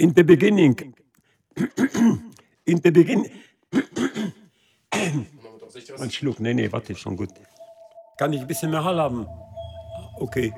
In the beginning, ein Schluck, warte, schon gut. Kann ich ein bisschen mehr Hall haben? Okay.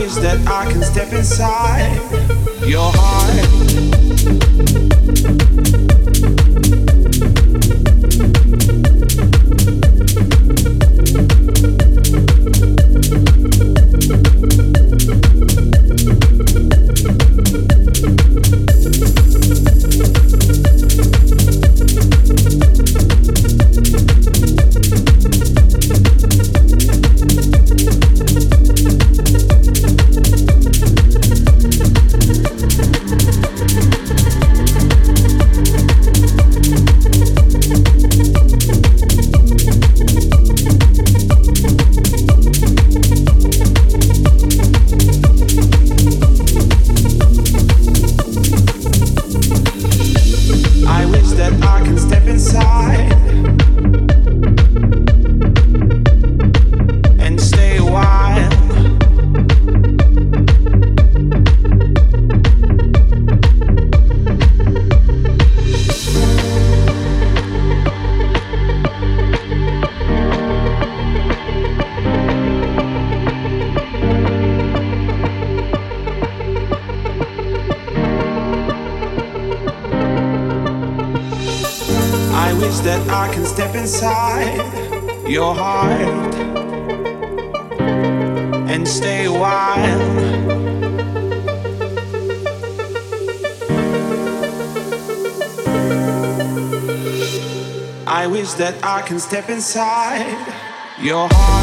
wish that I can step inside your heart and stay wild. I wish that I can step inside your heart.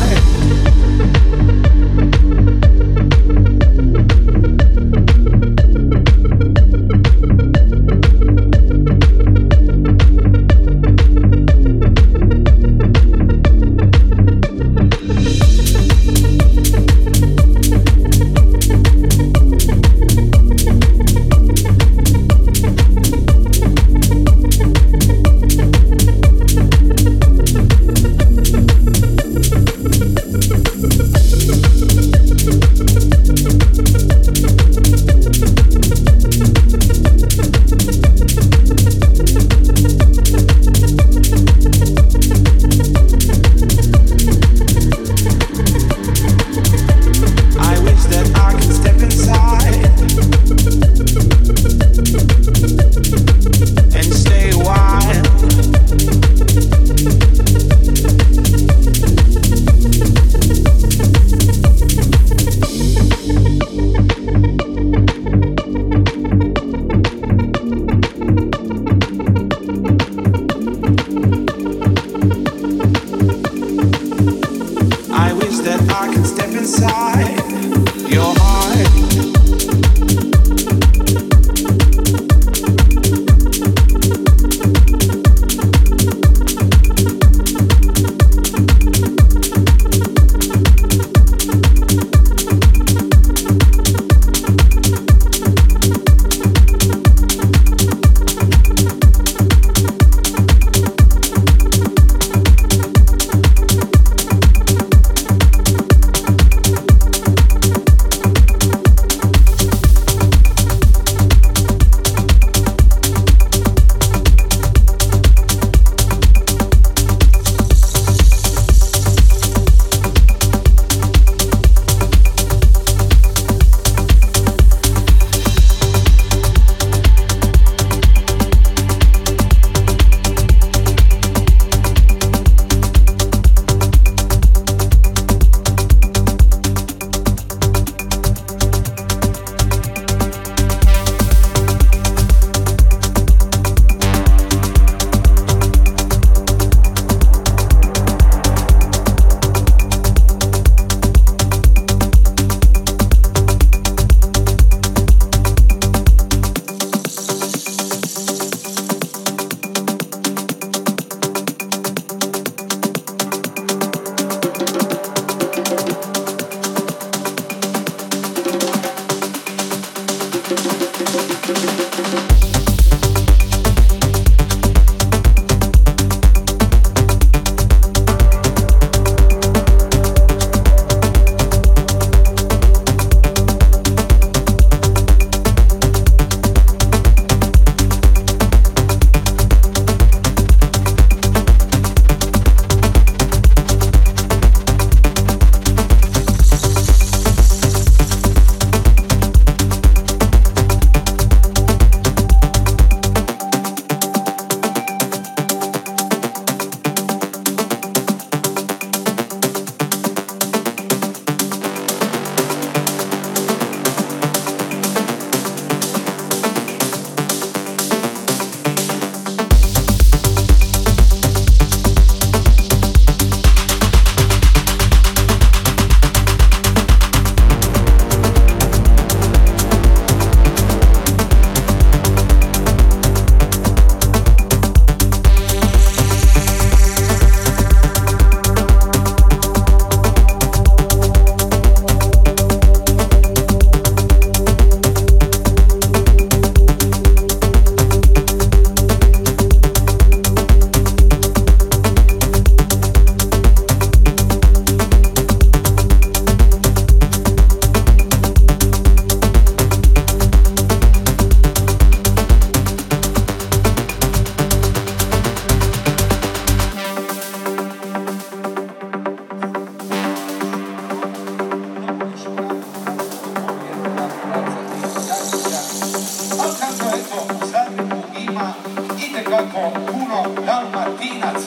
dopo uno dal Martinaz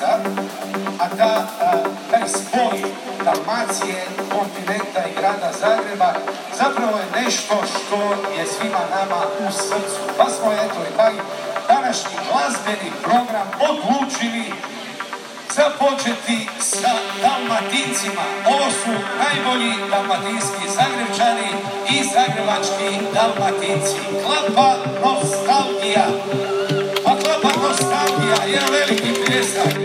da taj spoj Dalmacije, kontinenta I grada Zagreba zapravo je nešto što je svima nama u srcu. Pa smo eto I taj današnji glazbeni program odlučili započeti sa Dalmatincima. Ovo su najbolji dalmatinski Zagrevčani I zagrebački Dalmatinci. Klapa nostalgija. Pa klapa nostalgija je veliki pljesak.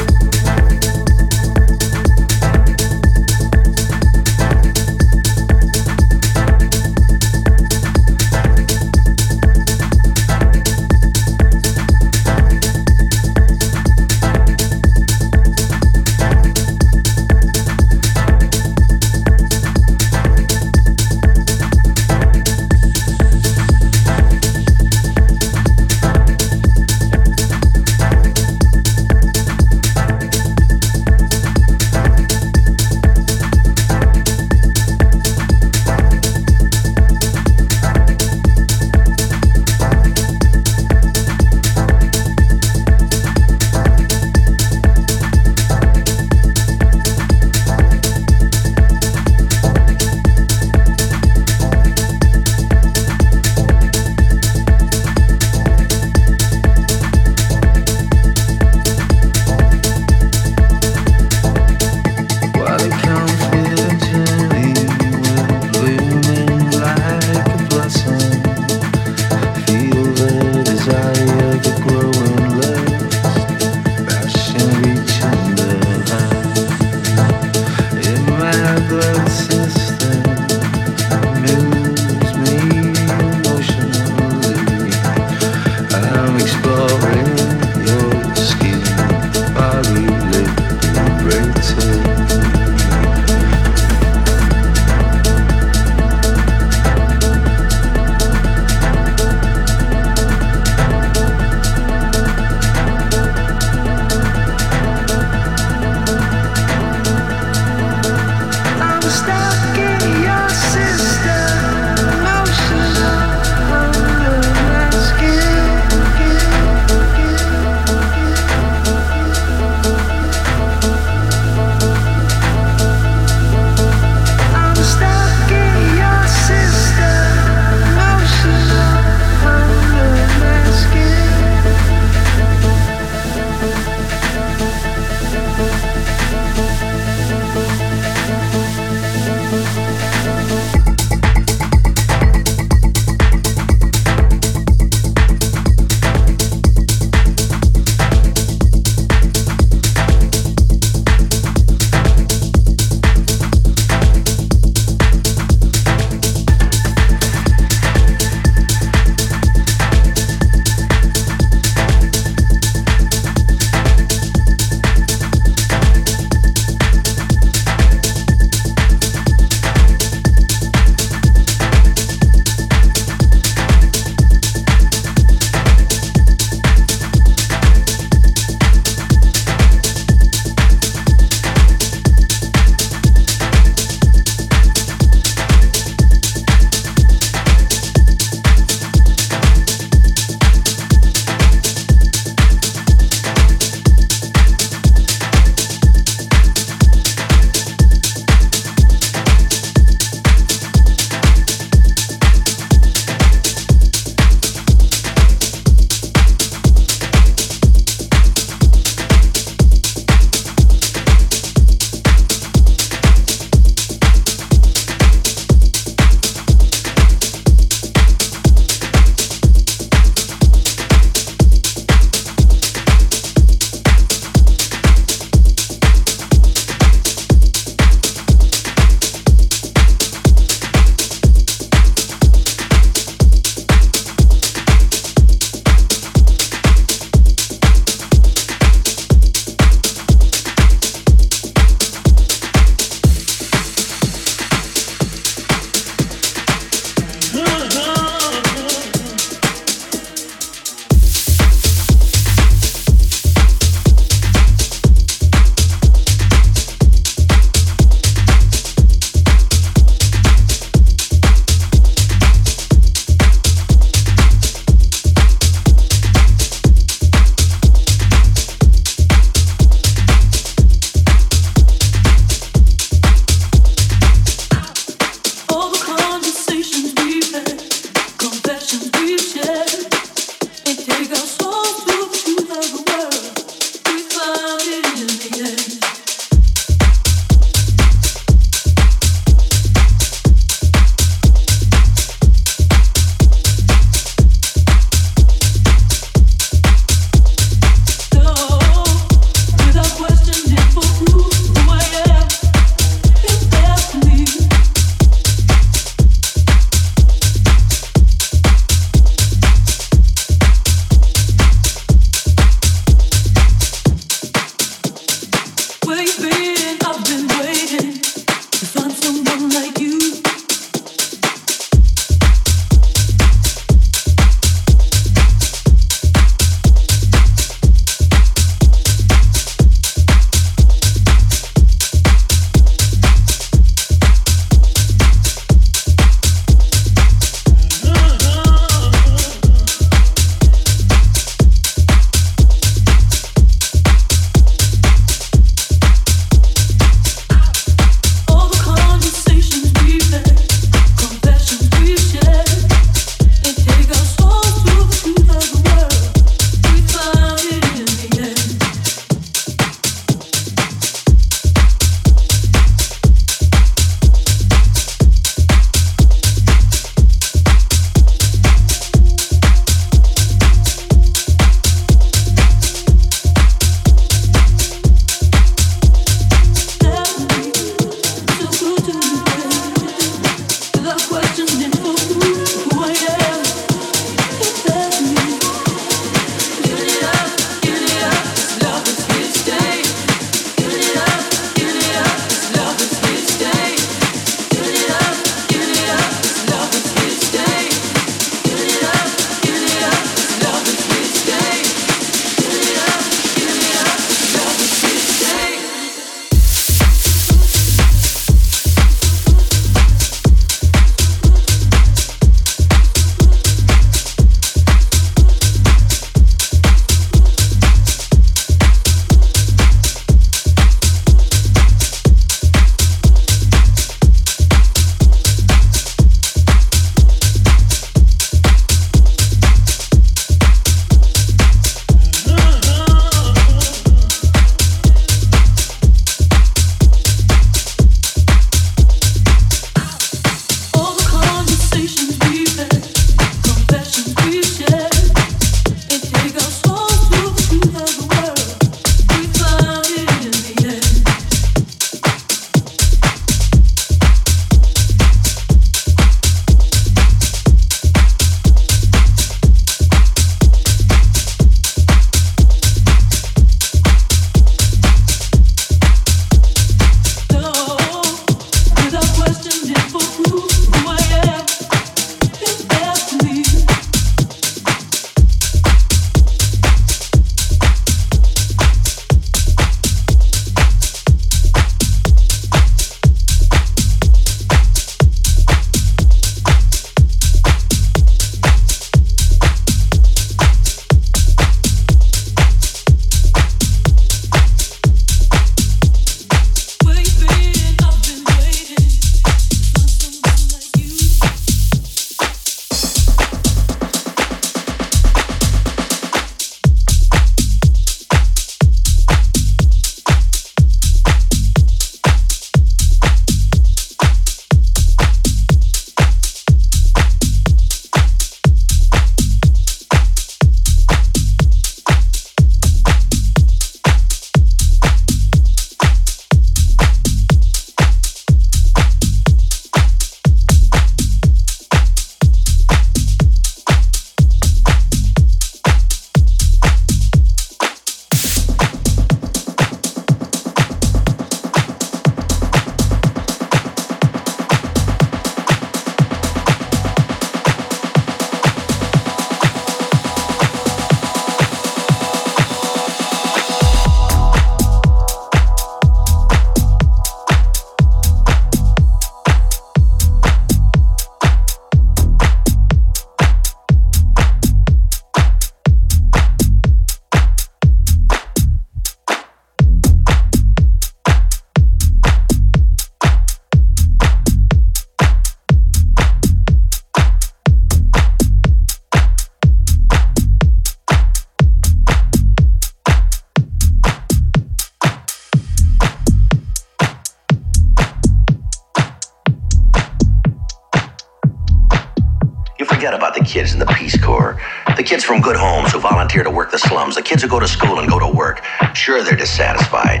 forget about the kids in the Peace Corps, the kids from good homes who volunteer to work the slums, the kids who go to school and go to work. Sure, they're dissatisfied.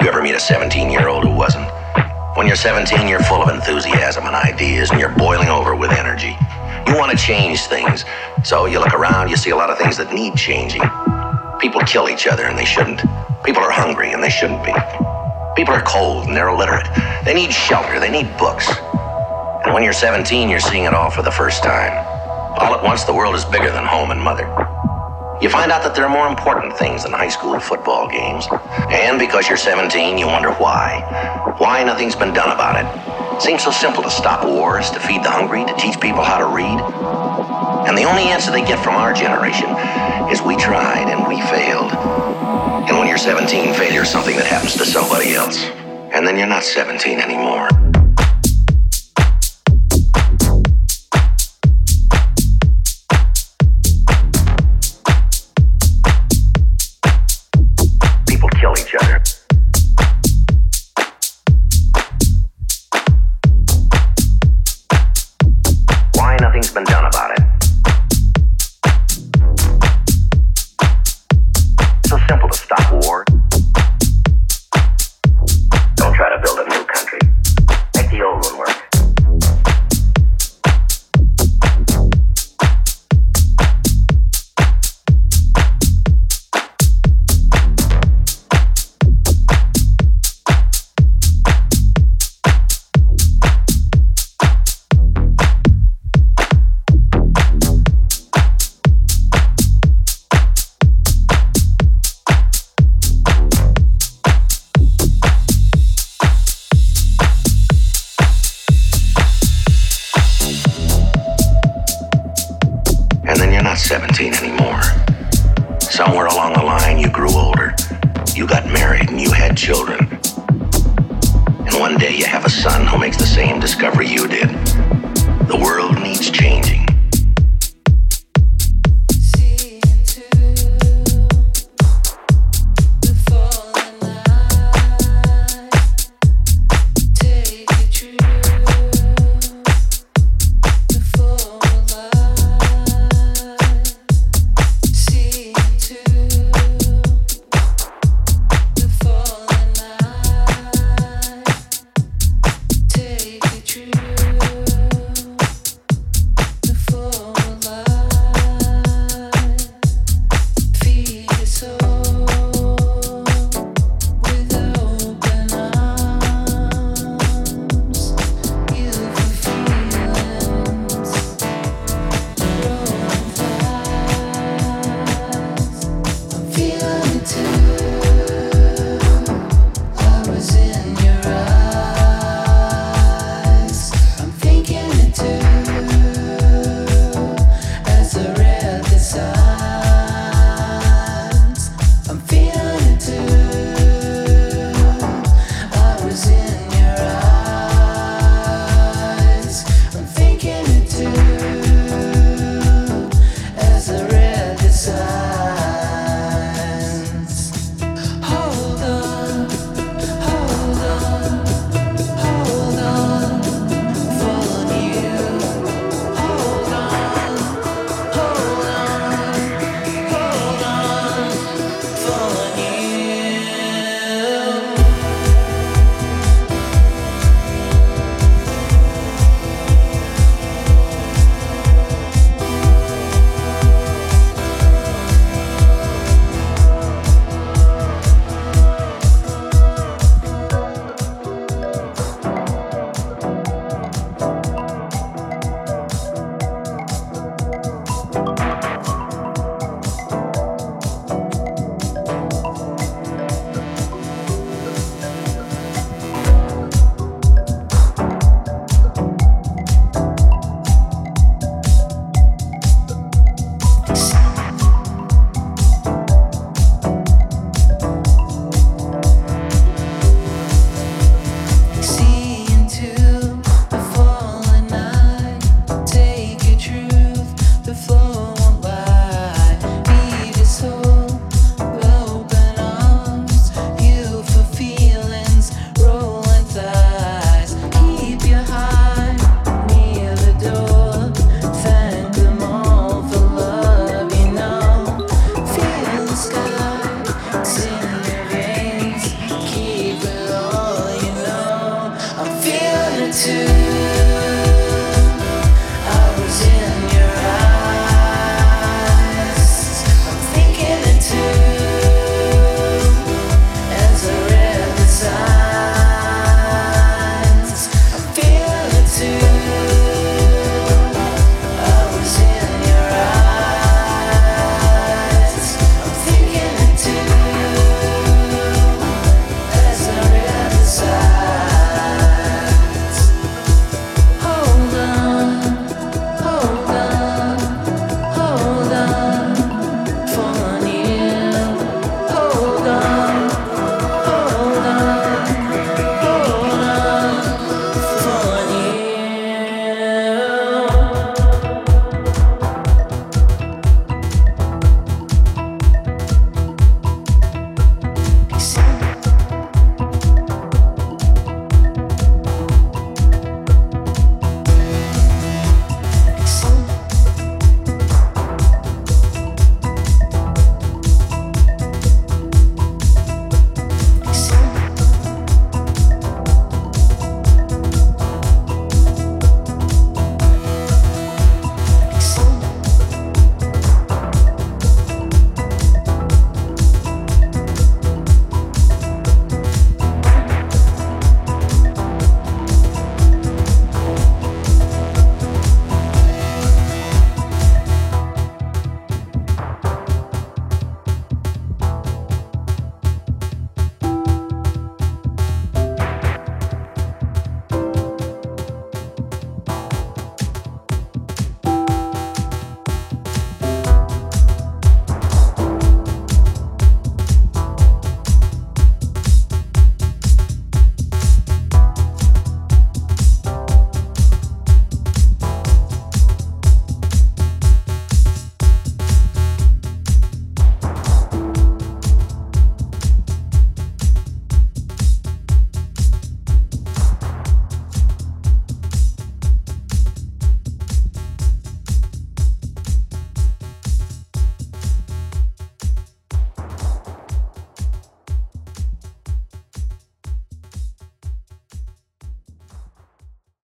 You ever meet a 17-year-old who wasn't? When you're 17, you're full of enthusiasm and ideas, and you're boiling over with energy. You want to change things. So you look around, you see a lot of things that need changing. People kill each other, and they shouldn't. People are hungry, and they shouldn't be. People are cold, and they're illiterate. They need shelter, they need books. And when you're 17, you're seeing it all for the first time. All at once, the world is bigger than home and mother. You find out that there are more important things than high school football games. And because you're 17, you wonder why. Why nothing's been done about it. It seems so simple to stop wars, to feed the hungry, to teach people how to read. And the only answer they get from our generation is we tried and we failed. And when you're 17, failure is something that happens to somebody else. And then you're not 17 anymore.